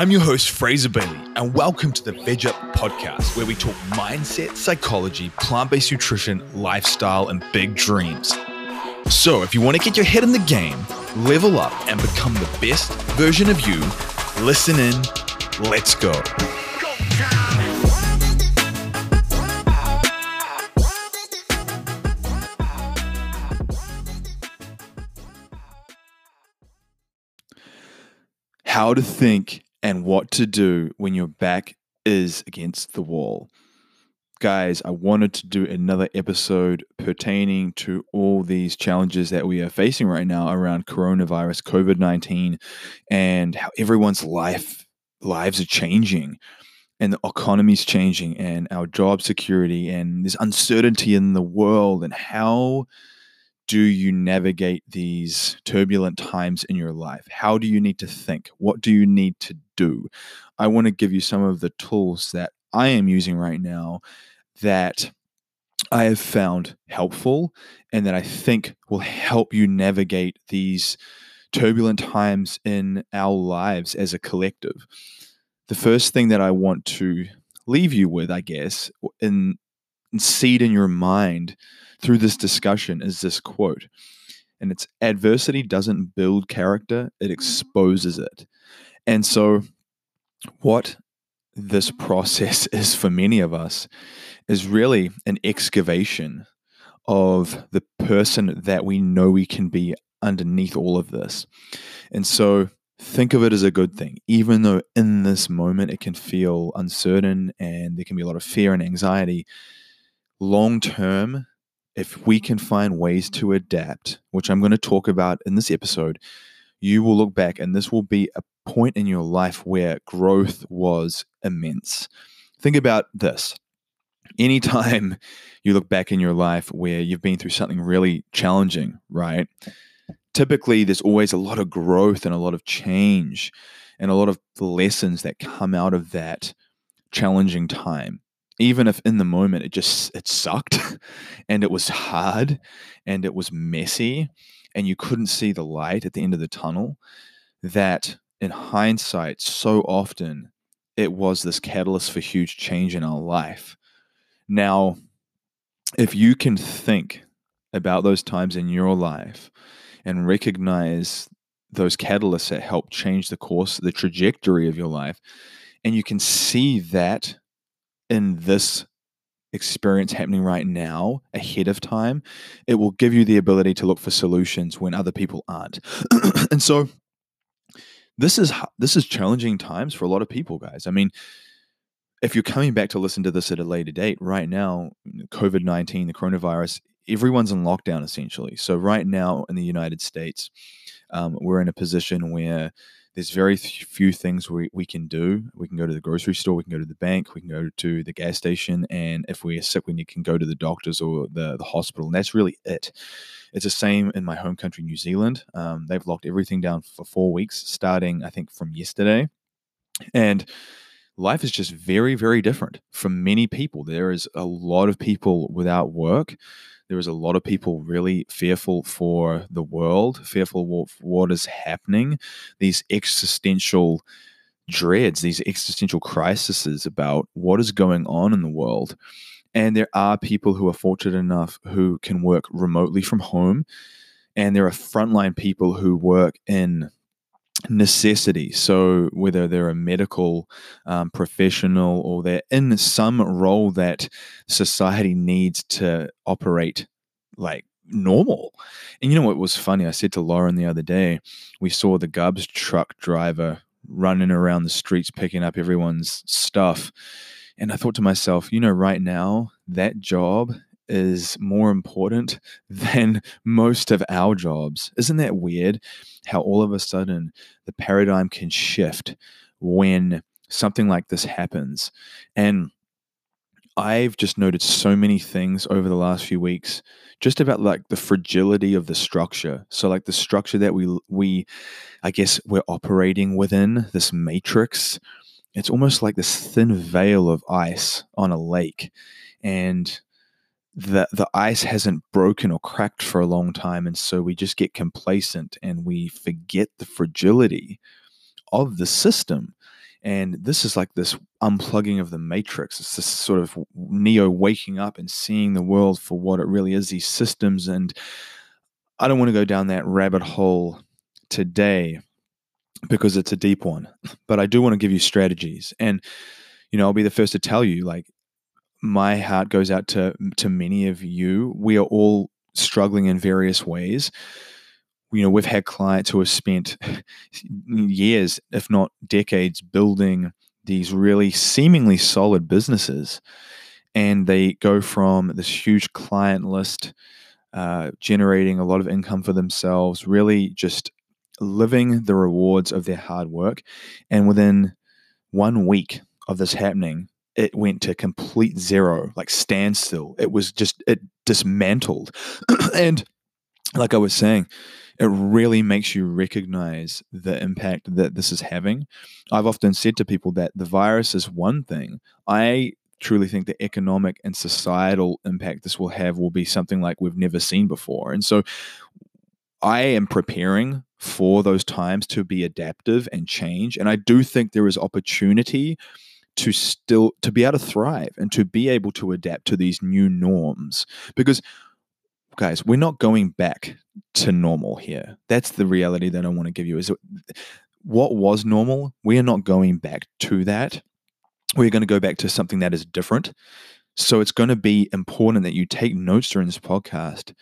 I'm your host, Fraser Bailey, and welcome to the VegUp Podcast, where we talk mindset, psychology, plant-based nutrition, lifestyle, and big dreams. So if you want to get your head in the game, level up, and become the best version of you, listen in, let's go. How to think and what to do when your back is against the wall. Guys, I wanted to do another episode pertaining to all these challenges that we are facing right now around coronavirus, COVID-19, and how everyone's lives are changing, and the economy's changing, and our job security, and there's uncertainty in the world. And how do you navigate these turbulent times in your life? How do you need to think? What do you need to do? I want to give you some of the tools that I am using right now that I have found helpful and that I think will help you navigate these turbulent times in our lives as a collective. The first thing that I want to leave you with, I guess, and seed in your mind through this discussion is this quote, and it's, "Adversity doesn't build character, it exposes it." And so what this process is for many of us is really an excavation of the person that we know we can be underneath all of this. And so think of it as a good thing, even though in this moment it can feel uncertain and there can be a lot of fear and anxiety. Long term, if we can find ways to adapt, which I'm going to talk about in this episode, you will look back and this will be a point in your life where growth was immense. Think about this. Anytime you look back in your life where you've been through something really challenging, right? Typically, there's always a lot of growth and a lot of change and a lot of lessons that come out of that challenging time. Even if in the moment it sucked and it was hard and it was messy and you couldn't see the light at the end of the tunnel, that in hindsight, so often it was this catalyst for huge change in our life. Now, if you can think about those times in your life and recognize those catalysts that help change the course, the trajectory of your life, and you can see that in this experience happening right now, ahead of time, it will give you the ability to look for solutions when other people aren't. And so this is challenging times for a lot of people, guys. I mean, if you're coming back to listen to this at a later date, right now, COVID-19, the coronavirus, everyone's in lockdown essentially. So right now in the United States, we're in a position where there's very few things we can do. We can go to the grocery store, we can go to the bank, we can go to the gas station, and if we're sick, we can go to the doctors or the hospital, and that's really it. It's the same in my home country, New Zealand. They've locked everything down for 4 weeks, starting, I think, from yesterday. And life is just very, very different for many people. There is a lot of people without work. There is a lot of people really fearful for the world, fearful for what is happening, these existential dreads, these existential crises about what is going on in the world. And there are people who are fortunate enough who can work remotely from home. And there are frontline people who work in necessity. So whether they're a medical professional or they're in some role that society needs to operate like normal. And you know what was funny? I said to Lauren the other day, we saw the Gubs truck driver running around the streets picking up everyone's stuff. And I thought to myself, you know, right now, that job is more important than most of our jobs. Isn't that weird how all of a sudden the paradigm can shift when something like this happens? And I've just noted so many things over the last few weeks just about like the fragility of the structure. So like the structure that we I guess we're operating within, this matrix, it's almost like this thin veil of ice on a lake. And the ice hasn't broken or cracked for a long time, and so we just get complacent and we forget the fragility of the system. And this is like this unplugging of the matrix. It's this sort of Neo waking up and seeing the world for what it really is, these systems. And I don't want to go down that rabbit hole today because it's a deep one, but I do want to give you strategies. And, you know, I'll be the first to tell you, like, my heart goes out to many of you. We are all struggling in various ways. You know, we've had clients who have spent years, if not decades, building these really seemingly solid businesses, and they go from this huge client list, generating a lot of income for themselves, really just living the rewards of their hard work. And within 1 week of this happening, it went to complete zero, like standstill. It was just, it dismantled. And like I was saying, it really makes you recognize the impact that this is having. I've often said to people that the virus is one thing. I truly think the economic and societal impact this will have will be something like we've never seen before. And so I am preparing for those times to be adaptive and change. And I do think there is opportunity to still, to be able to thrive and to be able to adapt to these new norms, because guys, we're not going back to normal here. That's the reality that I want to give you, is what was normal. We are not going back to that. We're going to go back to something that is different. So it's going to be important that you take notes during this podcast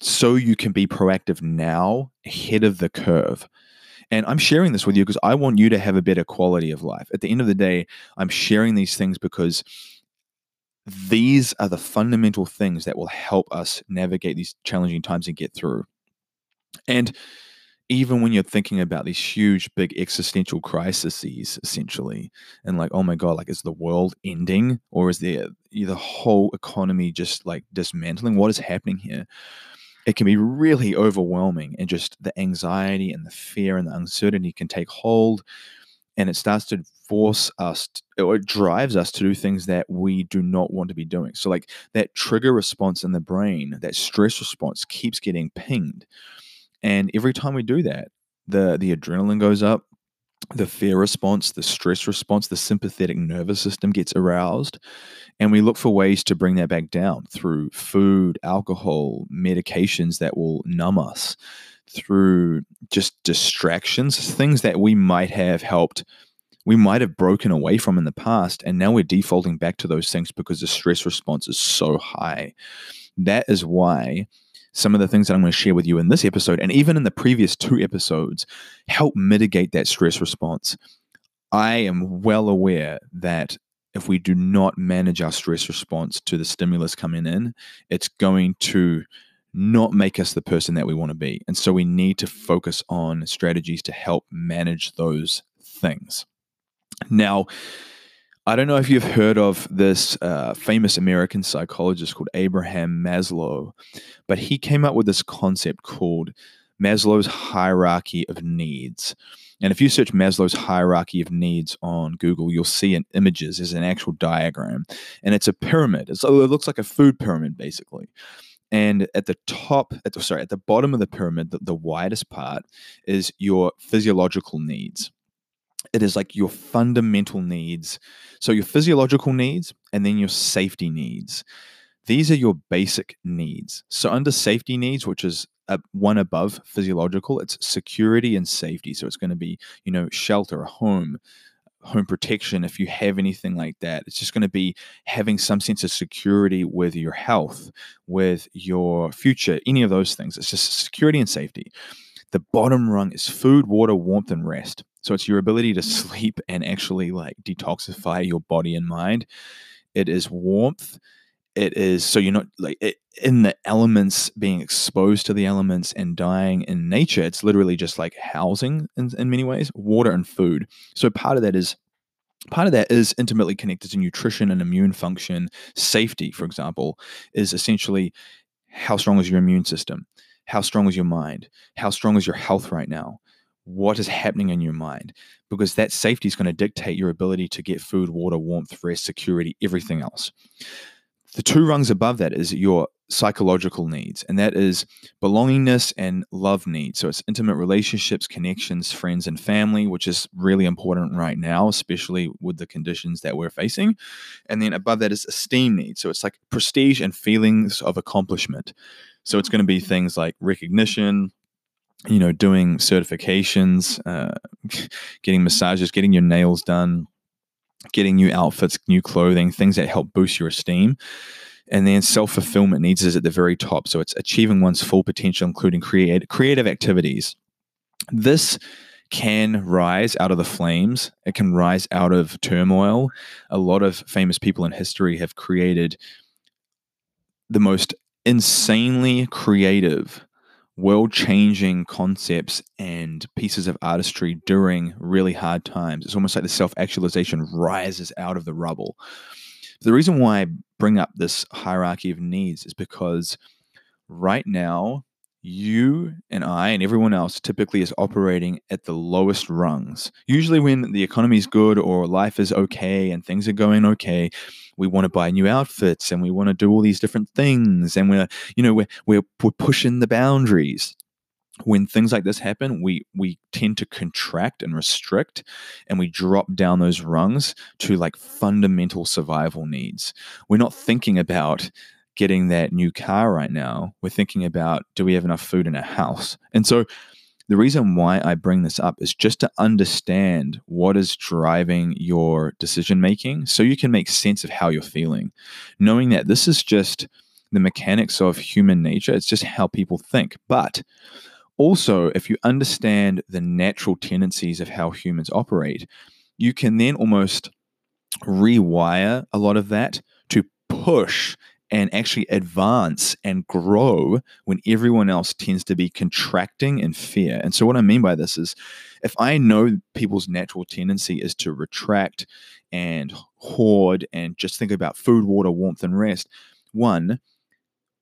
so you can be proactive now, ahead of the curve. And I'm sharing this with you because I want you to have a better quality of life. At the end of the day, I'm sharing these things because these are the fundamental things that will help us navigate these challenging times and get through. And even when you're thinking about these huge, big existential crises, essentially, and like, oh my God, like, is the world ending, or is there the whole economy just like dismantling? What is happening here? It can be really overwhelming, and just the anxiety and the fear and the uncertainty can take hold, and it starts to force us or it drives us to do things that we do not want to be doing. So like that trigger response in the brain, that stress response keeps getting pinged. And every time we do that, the adrenaline goes up, the fear response, the stress response, the sympathetic nervous system gets aroused, and we look for ways to bring that back down through food, alcohol, medications that will numb us, through just distractions, things that we might have helped, we might have broken away from in the past, and now we're defaulting back to those things because the stress response is so high. That is why some of the things that I'm going to share with you in this episode, and even in the previous 2 episodes, help mitigate that stress response. I am well aware that if we do not manage our stress response to the stimulus coming in, it's going to not make us the person that we want to be. And so we need to focus on strategies to help manage those things. Now, I don't know if you've heard of this famous American psychologist called Abraham Maslow, but he came up with this concept called Maslow's hierarchy of needs. And if you search Maslow's hierarchy of needs on Google, you'll see in images is an actual diagram, and it's a pyramid. It looks like a food pyramid, basically. And at the bottom of the pyramid, the widest part is your physiological needs. It is like your fundamental needs. So your physiological needs, and then your safety needs. These are your basic needs. So under safety needs, which is one above physiological, it's security and safety. So it's going to be, you know, shelter, a home protection. If you have anything like that, it's just going to be having some sense of security with your health, with your future, any of those things. It's just security and safety. The bottom rung is food, water, warmth, and rest. So it's your ability to sleep and actually like detoxify your body and mind. It is warmth. It is, so you're not like in the elements, being exposed to the elements and dying in nature. It's literally just like housing in many ways, water and food. So part of that is intimately connected to nutrition and immune function. Safety, for example, is essentially how strong is your immune system? How strong is your mind? How strong is your health right now? What is happening in your mind? Because that safety is going to dictate your ability to get food, water, warmth, rest, security, everything else. The two rungs above that is your psychological needs, and that is belongingness and love needs. So it's intimate relationships, connections, friends, and family, which is really important right now, especially with the conditions that we're facing. And then above that is esteem needs. So it's like prestige and feelings of accomplishment. So it's going to be things like recognition, you know, doing certifications, getting massages, getting your nails done, getting new outfits, new clothing, things that help boost your esteem. And then self-fulfillment needs is at the very top. So it's achieving one's full potential, including creative activities. This can rise out of the flames. It can rise out of turmoil. A lot of famous people in history have created the most insanely creative, world-changing concepts and pieces of artistry during really hard times. It's almost like the self-actualization rises out of the rubble. The reason why I bring up this hierarchy of needs is because right now, you and I and everyone else typically is operating at the lowest rungs. Usually when the economy is good or life is okay and things are going okay, we want to buy new outfits and we want to do all these different things, and we're pushing the boundaries. When things like this happen, we tend to contract and restrict, and we drop down those rungs to like fundamental survival needs. We're not thinking about getting that new car right now. We're thinking about, do we have enough food in our house? And so the reason why I bring this up is just to understand what is driving your decision-making so you can make sense of how you're feeling, knowing that this is just the mechanics of human nature. It's just how people think. But also, if you understand the natural tendencies of how humans operate, you can then almost rewire a lot of that to push and actually advance and grow when everyone else tends to be contracting in fear. And so what I mean by this is, if I know people's natural tendency is to retract and hoard and just think about food, water, warmth, and rest, one,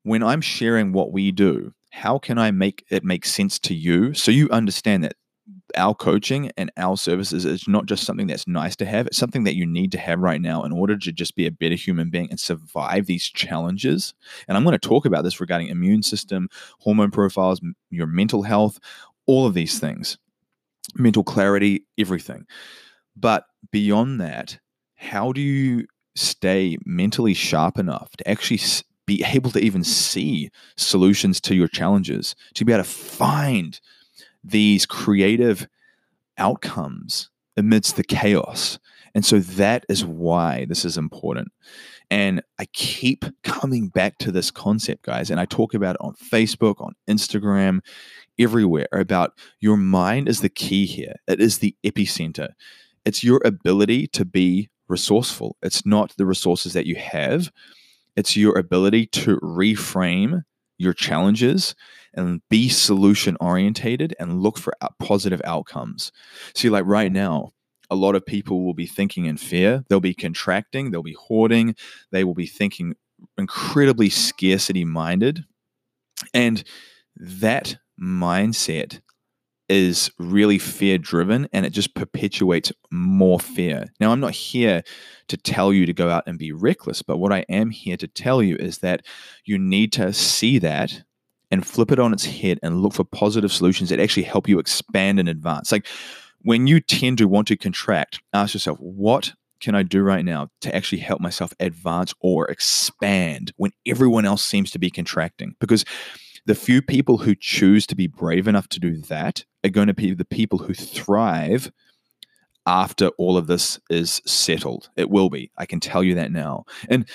when I'm sharing what we do, how can I make it make sense to you so you understand that our coaching and our services is not just something that's nice to have. It's something that you need to have right now in order to just be a better human being and survive these challenges. And I'm going to talk about this regarding immune system, hormone profiles, your mental health, all of these things, mental clarity, everything. But beyond that, how do you stay mentally sharp enough to actually be able to even see solutions to your challenges, to be able to find these creative outcomes amidst the chaos? And so that is why this is important. And I keep coming back to this concept, guys. And I talk about it on Facebook, on Instagram, everywhere, about your mind is the key here. It is the epicenter. It's your ability to be resourceful. It's not the resources that you have. It's your ability to reframe your challenges and be solution orientated and look for positive outcomes. See, like right now, a lot of people will be thinking in fear. They'll be contracting. They'll be hoarding. They will be thinking incredibly scarcity minded. And that mindset is really fear driven, and it just perpetuates more fear. Now, I'm not here to tell you to go out and be reckless, but what I am here to tell you is that you need to see that and flip it on its head and look for positive solutions that actually help you expand and advance. Like when you tend to want to contract, ask yourself, what can I do right now to actually help myself advance or expand when everyone else seems to be contracting? Because the few people who choose to be brave enough to do that are going to be the people who thrive after all of this is settled. It will be. I can tell you that now. And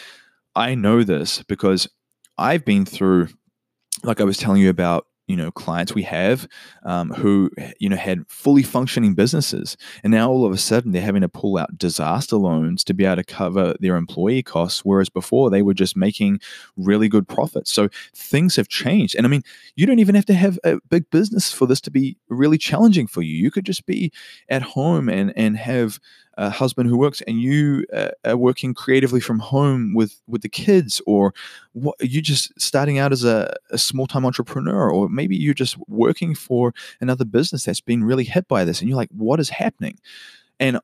I know this because I've been through, like I was telling you about, you know, clients we have who, you know, had fully functioning businesses. And now all of a sudden they're having to pull out disaster loans to be able to cover their employee costs, whereas before they were just making really good profits. So things have changed. And I mean, you don't even have to have a big business for this to be really challenging for you. You could just be at home and have a husband who works, and you are working creatively from home with the kids, or what, you're just starting out as a small-time entrepreneur, or maybe you're just working for another business that's been really hit by this, and you're like, what is happening? And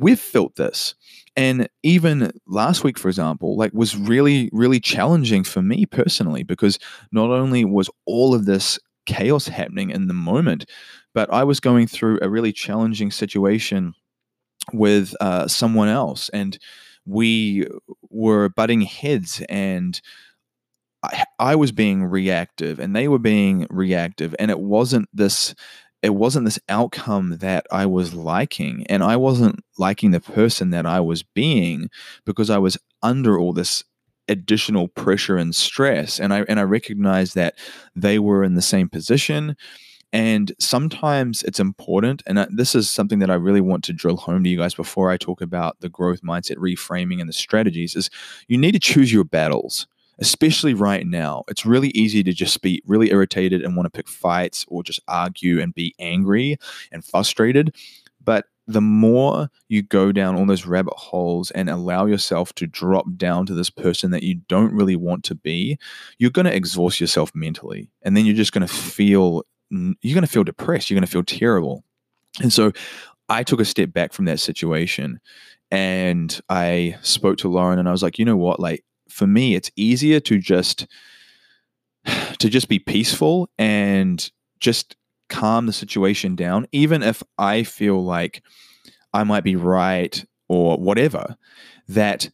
we've felt this. And even last week, for example, was really, really challenging for me personally, because not only was all of this chaos happening in the moment, but I was going through a really challenging situation with someone else, and we were butting heads, and I was being reactive and they were being reactive, and it wasn't this outcome that I was liking, and I wasn't liking the person that I was being, because I was under all this additional pressure and stress. And I recognized that they were in the same position. And sometimes it's important, and this is something that I really want to drill home to you guys before I talk about the growth mindset reframing and the strategies, is you need to choose your battles, especially right now. It's really easy to just be really irritated and want to pick fights or just argue and be angry and frustrated. But the more you go down all those rabbit holes and allow yourself to drop down to this person that you don't really want to be, you're going to exhaust yourself mentally. And then you're going to feel depressed. You're going to feel terrible. And so I took a step back from that situation, and I spoke to Lauren, and I was like, you know what? For me, it's easier to just be peaceful and just calm the situation down, even if I feel like I might be right or whatever, that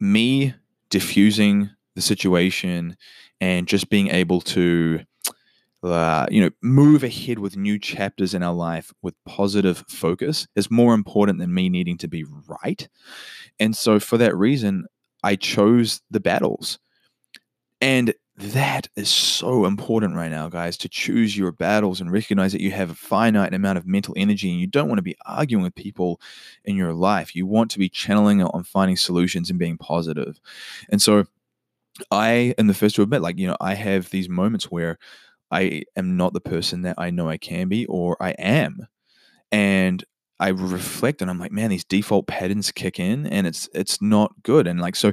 me diffusing the situation and just being able to move ahead with new chapters in our life with positive focus is more important than me needing to be right. And so for that reason, I chose the battles. And that is so important right now, guys, to choose your battles and recognize that you have a finite amount of mental energy, and you don't want to be arguing with people in your life. You want to be channeling it on finding solutions and being positive. And so I am the first to admit, I have these moments where I am not the person that I know I can be, or I am. And I reflect, and I'm like, man, these default patterns kick in, and it's not good. And so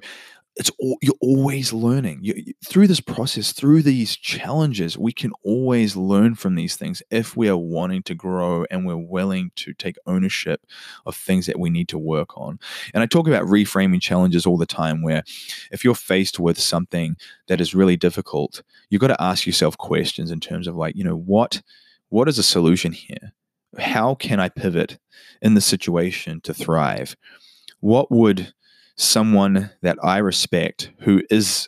it's all, you're always learning through this process, through these challenges. We can always learn from these things if we are wanting to grow and we're willing to take ownership of things that we need to work on. And I talk about reframing challenges all the time, where if you're faced with something that is really difficult, you've got to ask yourself questions in terms of what is the solution here? How can I pivot in the situation to thrive? What would someone that I respect, who is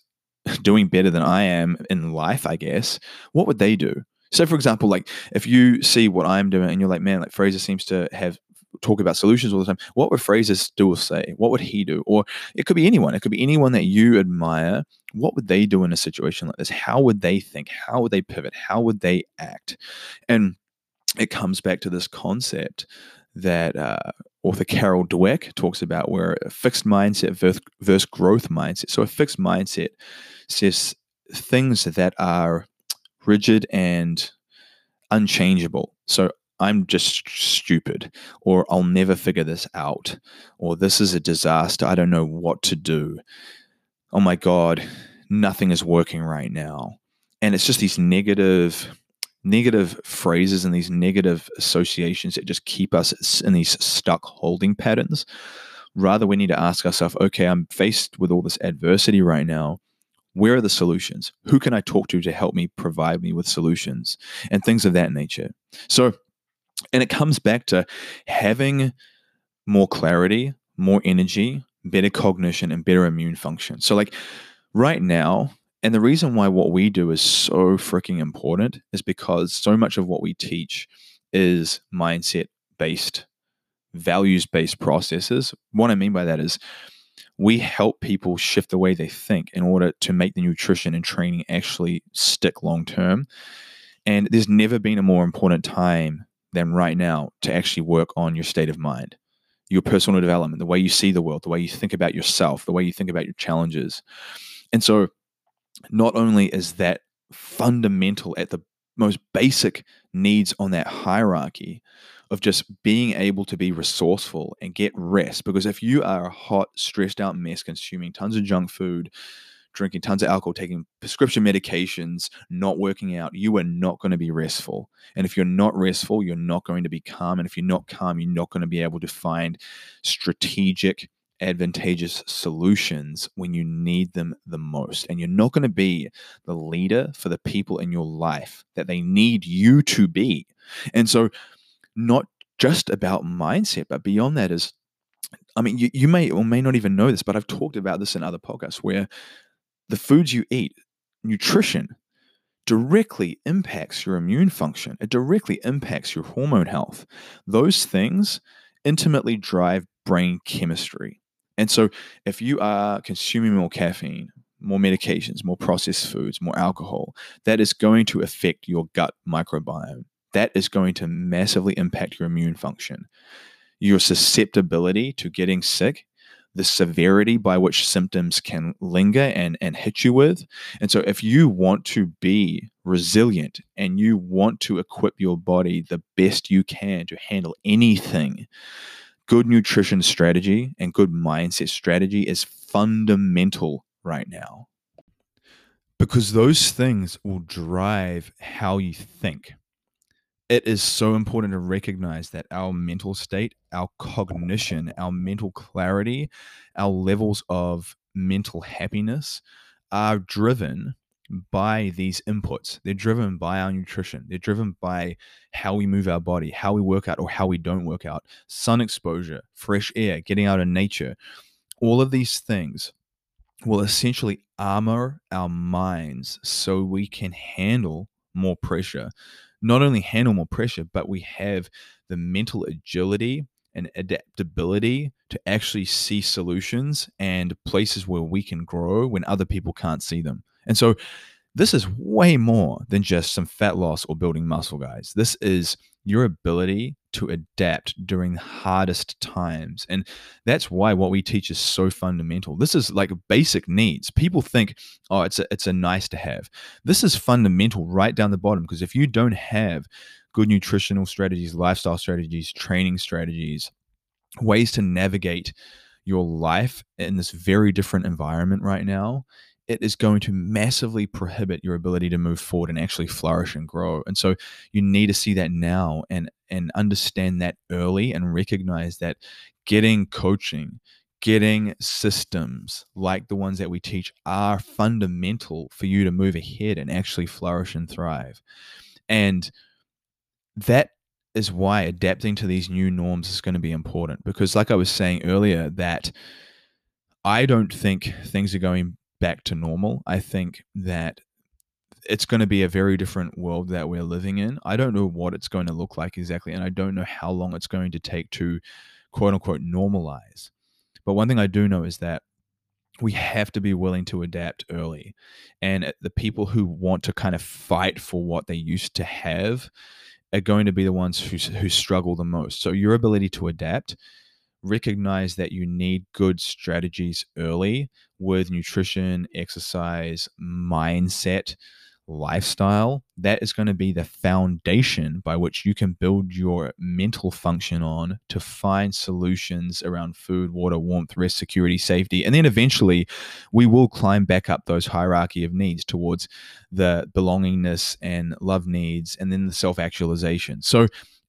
doing better than I am in life, I guess, what would they do? So for example, if you see what I'm doing and you're like, man, Fraser seems to talk about solutions all the time. What would Fraser still say? What would he do? Or it could be anyone. It could be anyone that you admire. What would they do in a situation like this? How would they think? How would they pivot? How would they act? And it comes back to this concept that author Carol Dweck talks about, where a fixed mindset versus growth mindset. So a fixed mindset says things that are rigid and unchangeable. So I'm just stupid, or I'll never figure this out, or this is a disaster. I don't know what to do. Oh my God, nothing is working right now. And it's just these negative phrases and these negative associations that just keep us in these stuck holding patterns. Rather, we need to ask ourselves, okay, I'm faced with all this adversity right now. Where are the solutions? Who can I talk to help me, provide me with solutions, and things of that nature? So, and it comes back to having more clarity, more energy, better cognition, and better immune function. So right now, and the reason why what we do is so freaking important is because so much of what we teach is mindset-based, values-based processes. What I mean by that is we help people shift the way they think in order to make the nutrition and training actually stick long-term. And there's never been a more important time than right now to actually work on your state of mind, your personal development, the way you see the world, the way you think about yourself, the way you think about your challenges. And so not only is that fundamental at the most basic needs on that hierarchy of just being able to be resourceful and get rest, because if you are a hot, stressed out mess consuming tons of junk food, drinking tons of alcohol, taking prescription medications, not working out, you are not going to be restful. And if you're not restful, you're not going to be calm. And if you're not calm, you're not going to be able to find strategic, advantageous solutions when you need them the most. And you're not going to be the leader for the people in your life that they need you to be. And so not just about mindset, but beyond that is, I mean, you may or may not even know this, but I've talked about this in other podcasts where the foods you eat, nutrition directly impacts your immune function. It directly impacts your hormone health. Those things intimately drive brain chemistry. And so if you are consuming more caffeine, more medications, more processed foods, more alcohol, that is going to affect your gut microbiome. That is going to massively impact your immune function. Your susceptibility to getting sick, the severity by which symptoms can linger and hit you with. And so if you want to be resilient and you want to equip your body the best you can to handle anything, good nutrition strategy and good mindset strategy is fundamental right now. Because those things will drive how you think. It is so important to recognize that our mental state, our cognition, our mental clarity, our levels of mental happiness are driven by these inputs. They're driven by our nutrition. They're driven by how we move our body, how we work out or how we don't work out, sun exposure, fresh air, getting out in nature. All of these things will essentially armor our minds so we can handle more pressure. Not only handle more pressure, but we have the mental agility and adaptability to actually see solutions and places where we can grow when other people can't see them. And so this is way more than just some fat loss or building muscle, guys. This is your ability to adapt during the hardest times. And that's why what we teach is so fundamental. This is like basic needs. People think, oh, it's a nice to have. This is fundamental right down the bottom, because if you don't have good nutritional strategies, lifestyle strategies, training strategies, ways to navigate your life in this very different environment right now, it is going to massively prohibit your ability to move forward and actually flourish and grow. And so you need to see that now and understand that early and recognize that getting coaching, getting systems like the ones that we teach are fundamental for you to move ahead and actually flourish and thrive. And that is why adapting to these new norms is going to be important, because like I was saying earlier, that I don't think things are going back to normal. I think that it's going to be a very different world that we're living in. I don't know what it's going to look like exactly, and I don't know how long it's going to take to quote unquote normalize. But one thing I do know is that we have to be willing to adapt early. And the people who want to kind of fight for what they used to have are going to be the ones who struggle the most. So your ability to adapt, recognize that you need good strategies early with nutrition, exercise, mindset, lifestyle. That is going to be the foundation by which you can build your mental function on to find solutions around food, water, warmth, rest, security, safety. And then eventually we will climb back up those hierarchy of needs towards the belongingness and love needs, and then the self-actualization. So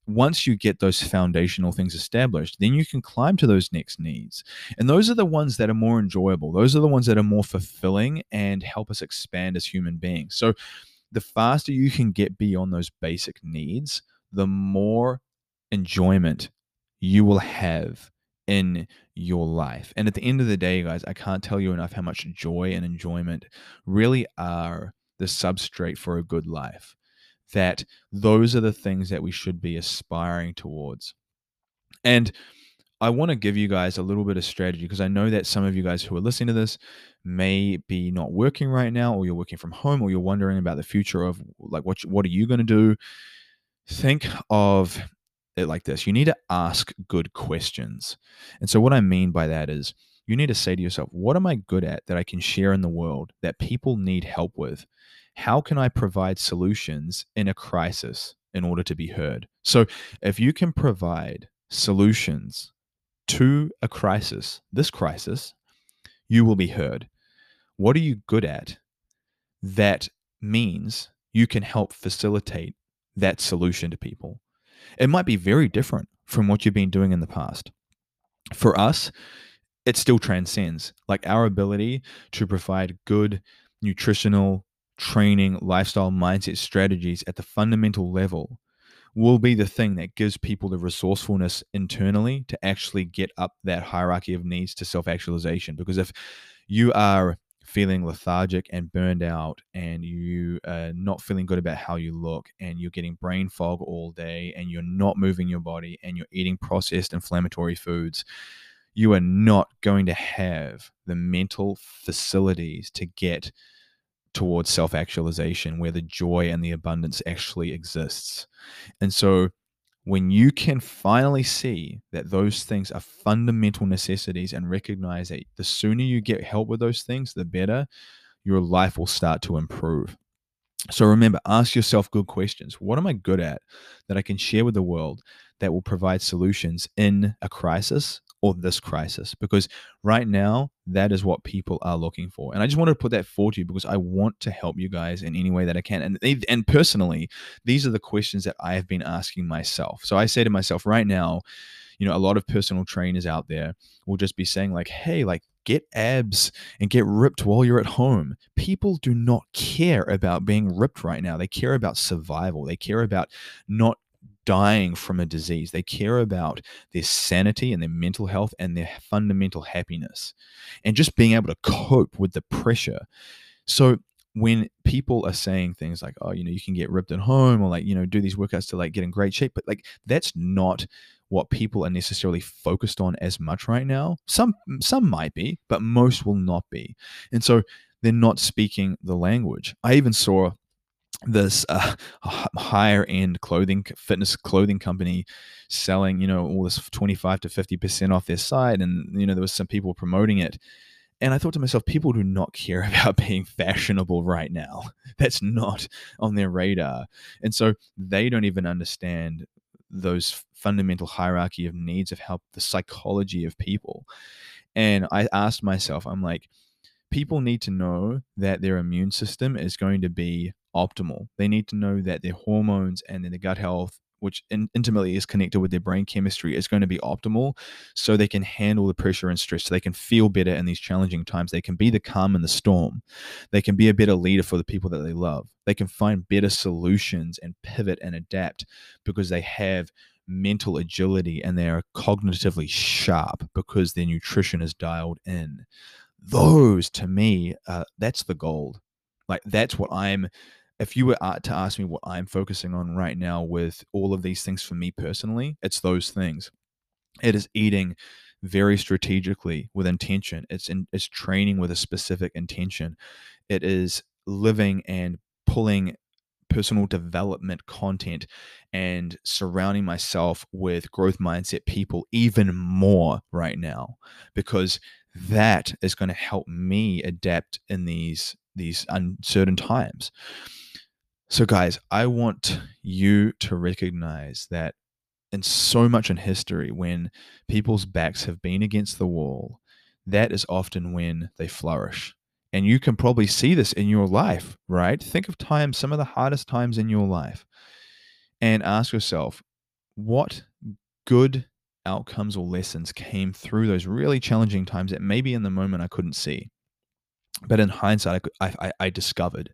once you get those foundational things established, then you can climb to those next needs. And those are the ones that are more enjoyable. Those are the ones that are more fulfilling and help us expand as human beings. So the faster you can get beyond those basic needs, the more enjoyment you will have in your life. And at the end of the day, guys, I can't tell you enough how much joy and enjoyment really are the substrate for a good life. That those are the things that we should be aspiring towards. And I want to give you guys a little bit of strategy, because I know that some of you guys who are listening to this may be not working right now, or you're working from home, or you're wondering about the future of like, what are you going to do? Think of it like this. You need to ask good questions. And so what I mean by that is you need to say to yourself, what am I good at that I can share in the world that people need help with? How can I provide solutions in a crisis in order to be heard? So if you can provide solutions to a crisis, you will be heard. What are you good at that means you can help facilitate that solution to people? It might be very different from what you've been doing in the past. For us, it still transcends. Like our ability to provide good nutritional training, lifestyle, mindset strategies at the fundamental level will be the thing that gives people the resourcefulness internally to actually get up that hierarchy of needs to self-actualization. Because if you are feeling lethargic and burned out and you are not feeling good about how you look and you're getting brain fog all day and you're not moving your body and you're eating processed inflammatory foods, you are not going to have the mental facilities to get towards self-actualization where the joy and the abundance actually exists. And so when you can finally see that those things are fundamental necessities and recognize that the sooner you get help with those things, the better your life will start to improve. So remember, ask yourself good questions. What am I good at that I can share with the world that will provide solutions in a crisis? Or this crisis, because right now that is what people are looking for. And I just wanted to put that forward to you because I want to help you guys in any way that I can. And personally, these are the questions that I have been asking myself. So I say to myself right now, you know, a lot of personal trainers out there will just be saying like, hey, like get abs and get ripped while you're at home. People do not care about being ripped right now. They care about survival. They care about not dying from a disease. They care about their sanity and their mental health and their fundamental happiness and just being able to cope with the pressure. So when people are saying things like, oh, you know, you can get ripped at home or like, you know, do these workouts to like get in great shape, but like that's not what people are necessarily focused on as much right now. Some might be, but most will not be. And so they're not speaking the language. I even saw this higher end fitness clothing company selling, you know, all this 25 to 50% off their site. And, you know, there was some people promoting it. And I thought to myself, people do not care about being fashionable right now. That's not on their radar. And so they don't even understand those fundamental hierarchy of needs of how the psychology of people. And I asked myself, I'm like, people need to know that their immune system is going to be optimal. They need to know that their hormones and their gut health, which intimately is connected with their brain chemistry, is going to be optimal so they can handle the pressure and stress, so they can feel better in these challenging times. They can be the calm in the storm. They can be a better leader for the people that they love. They can find better solutions and pivot and adapt because they have mental agility and they are cognitively sharp because their nutrition is dialed in. Those, to me, that's the gold. Like that's what I'm, if you were to ask me what I'm focusing on right now with all of these things for me personally, it's those things. It is eating very strategically with intention. It's training with a specific intention. It is living and pulling personal development content and surrounding myself with growth mindset people even more right now, because that is going to help me adapt in these uncertain times. So guys, I want you to recognize that in so much in history, when people's backs have been against the wall, that is often when they flourish. And you can probably see this in your life, right? Think of times, some of the hardest times in your life, and ask yourself, what good outcomes or lessons came through those really challenging times that maybe in the moment I couldn't see? But in hindsight, I discovered.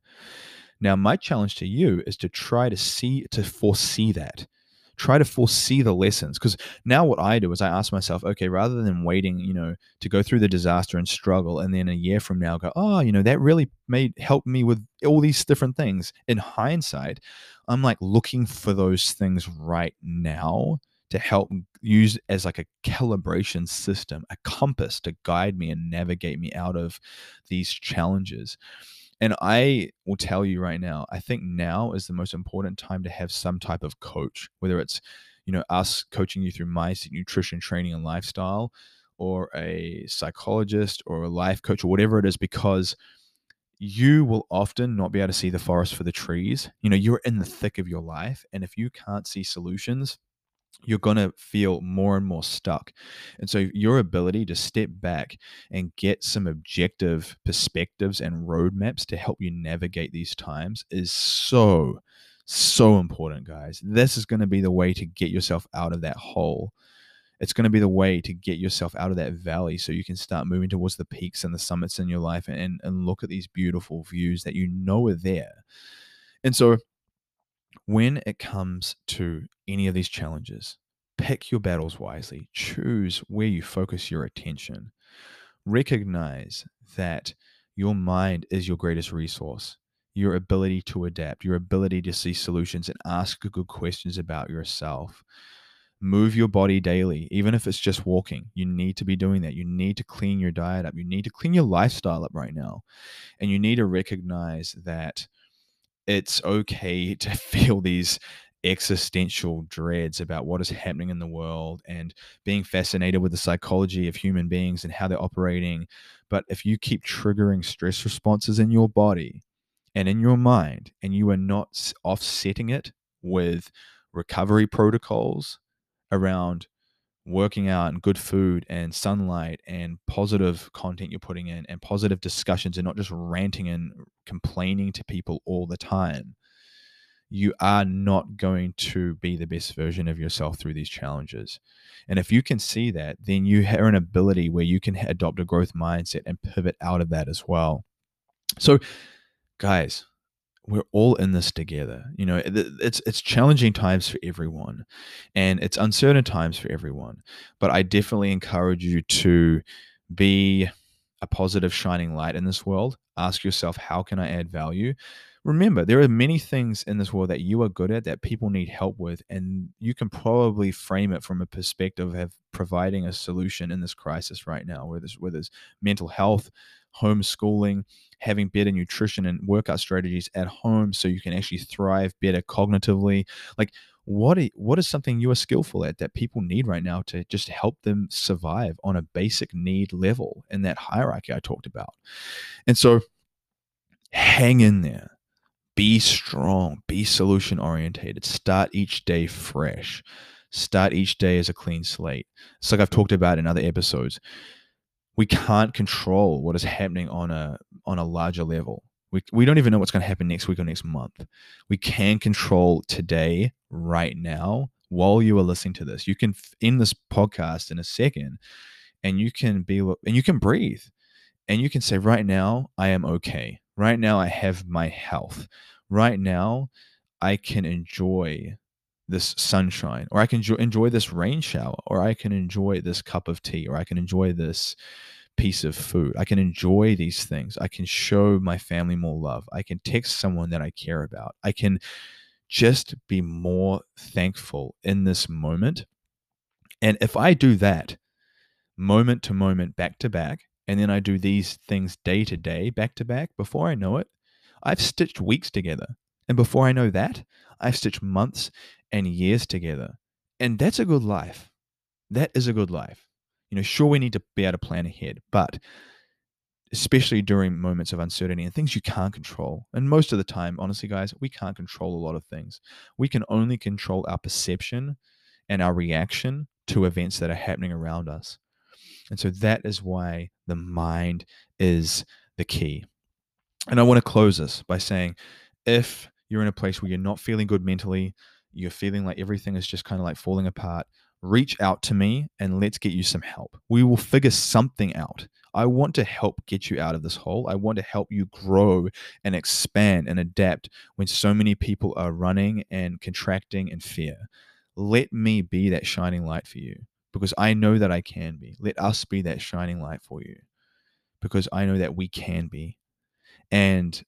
Now, my challenge to you is to try to see, to foresee that. Try to foresee the lessons. Because now what I do is I ask myself, okay, rather than waiting, you know, to go through the disaster and struggle, and then a year from now go, oh, you know, that really helped me with all these different things. In hindsight, I'm like looking for those things right now to help use as like a calibration system, a compass to guide me and navigate me out of these challenges. And I will tell you right now, I think now is the most important time to have some type of coach, whether it's, you know, us coaching you through mindset, nutrition, training, and lifestyle, or a psychologist or a life coach or whatever it is, because you will often not be able to see the forest for the trees. You know, you're in the thick of your life. And if you can't see solutions, you're going to feel more and more stuck. And so your ability to step back and get some objective perspectives and roadmaps to help you navigate these times is so important, guys. This is going to be the way to get yourself out of that hole. It's going to be the way to get yourself out of that valley so you can start moving towards the peaks and the summits in your life and look at these beautiful views that you know are there. And so when it comes to any of these challenges, pick your battles wisely. Choose where you focus your attention. Recognize that your mind is your greatest resource. Your ability to adapt, your ability to see solutions and ask good questions about yourself. Move your body daily, even if it's just walking. You need to be doing that. You need to clean your diet up. You need to clean your lifestyle up right now. And you need to recognize that it's okay to feel these existential dreads about what is happening in the world and being fascinated with the psychology of human beings and how they're operating. But if you keep triggering stress responses in your body and in your mind, and you are not offsetting it with recovery protocols around working out and good food and sunlight and positive content you're putting in and positive discussions and not just ranting and complaining to people all the time, you are not going to be the best version of yourself through these challenges. And if you can see that, then you have an ability where you can adopt a growth mindset and pivot out of that as well. So guys, we're all in this together. You know, it's challenging times for everyone and it's uncertain times for everyone. But I definitely encourage you to be a positive shining light in this world. Ask yourself, how can I add value? Remember, there are many things in this world that you are good at that people need help with, and you can probably frame it from a perspective of providing a solution in this crisis right now, whether it's mental health, homeschooling, having better nutrition and workout strategies at home so you can actually thrive better cognitively. Like, what is something you are skillful at that people need right now to just help them survive on a basic need level in that hierarchy I talked about? And so hang in there. Be strong. Be solution oriented. Start each day fresh. Start each day as a clean slate. It's like I've talked about in other episodes. We can't control what is happening on a larger level. We don't even know what's going to happen next week or next month. We can control today, right now, while you are listening to this. You can end this podcast in a second, and you can breathe, and you can say, right now, I am okay. Right now, I have my health. Right now, I can enjoy this sunshine, or I can enjoy this rain shower, or I can enjoy this cup of tea, or I can enjoy this piece of food. I can enjoy these things. I can show my family more love. I can text someone that I care about. I can just be more thankful in this moment. And if I do that moment to moment, back to back, and then I do these things day to day, back to back, before I know it, I've stitched weeks together. And before I know that, I've stitched months and years together. And that's a good life. That is a good life. You know, sure, we need to be able to plan ahead, but especially during moments of uncertainty and things you can't control. And most of the time, honestly, guys, we can't control a lot of things. We can only control our perception and our reaction to events that are happening around us. And so that is why the mind is the key. And I want to close this by saying, if you're in a place where you're not feeling good mentally, you're feeling like everything is just kind of like falling apart, reach out to me and let's get you some help. We will figure something out. I want to help get you out of this hole. I want to help you grow and expand and adapt when so many people are running and contracting in fear. Let me be that shining light for you, because I know that I can be. Let us be that shining light for you, because I know that we can be. And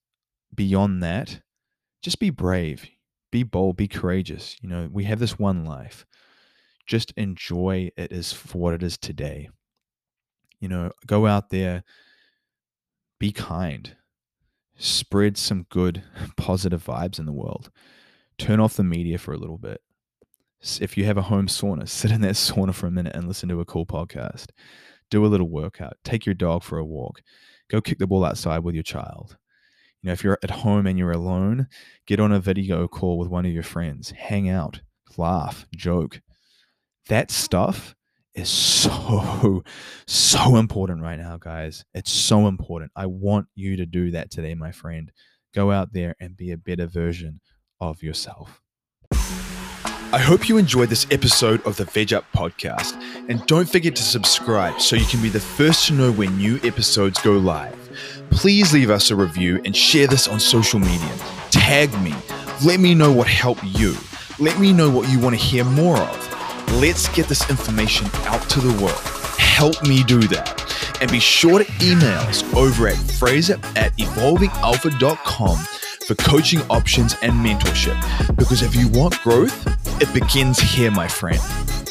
beyond that, just be brave, be bold, be courageous. You know, we have this one life. Just enjoy it as for what it is today. You know, go out there, be kind, spread some good, positive vibes in the world. Turn off the media for a little bit. If you have a home sauna, sit in that sauna for a minute and listen to a cool podcast. Do a little workout. Take your dog for a walk. Go kick the ball outside with your child. You know, if you're at home and you're alone, get on a video call with one of your friends. Hang out, laugh, joke, that stuff is so important right now, guys. It's so important. I want you to do that today, my friend. Go out there and be a better version of yourself. I hope you enjoyed this episode of the VegUp Podcast, and don't forget to subscribe so you can be the first to know when new episodes go live. Please leave us a review and share this on social media. Tag me. Let me know what helped you. Let me know what you want to hear more of. Let's get this information out to the world. Help me do that. And be sure to email us over at fraser@evolvingalpha.com for coaching options and mentorship. Because if you want growth, it begins here, my friend.